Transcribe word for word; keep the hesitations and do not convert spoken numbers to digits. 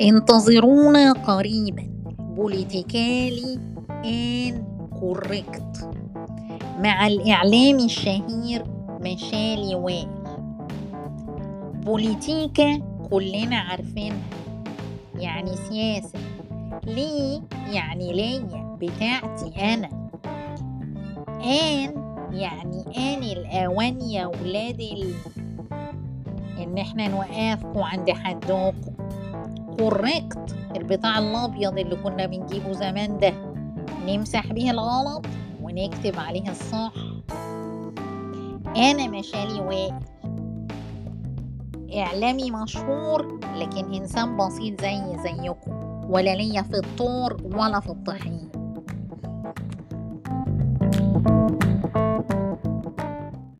انتظرونا قريبا. بوليتيكالي كوريكت مع الإعلام الشهير ميشالي ويل. بوليتيكا كلنا عارفينها، يعني سياسة، لي يعني ليا، بتاعتي أنا. آن يعني آن الأوان يا ولاد ال... إن إحنا نوقفكم عند حدوكم. كوريكت البتاع الأبيض اللي كنا بنجيبه زمان ده، نمسح بيه الغلط ونكتب عليها الصح. أنا ميشالي ويل، إعلامي مشهور لكن إنسان بسيط زي زيكم، ولا ليا في الطور ولا في الطحين.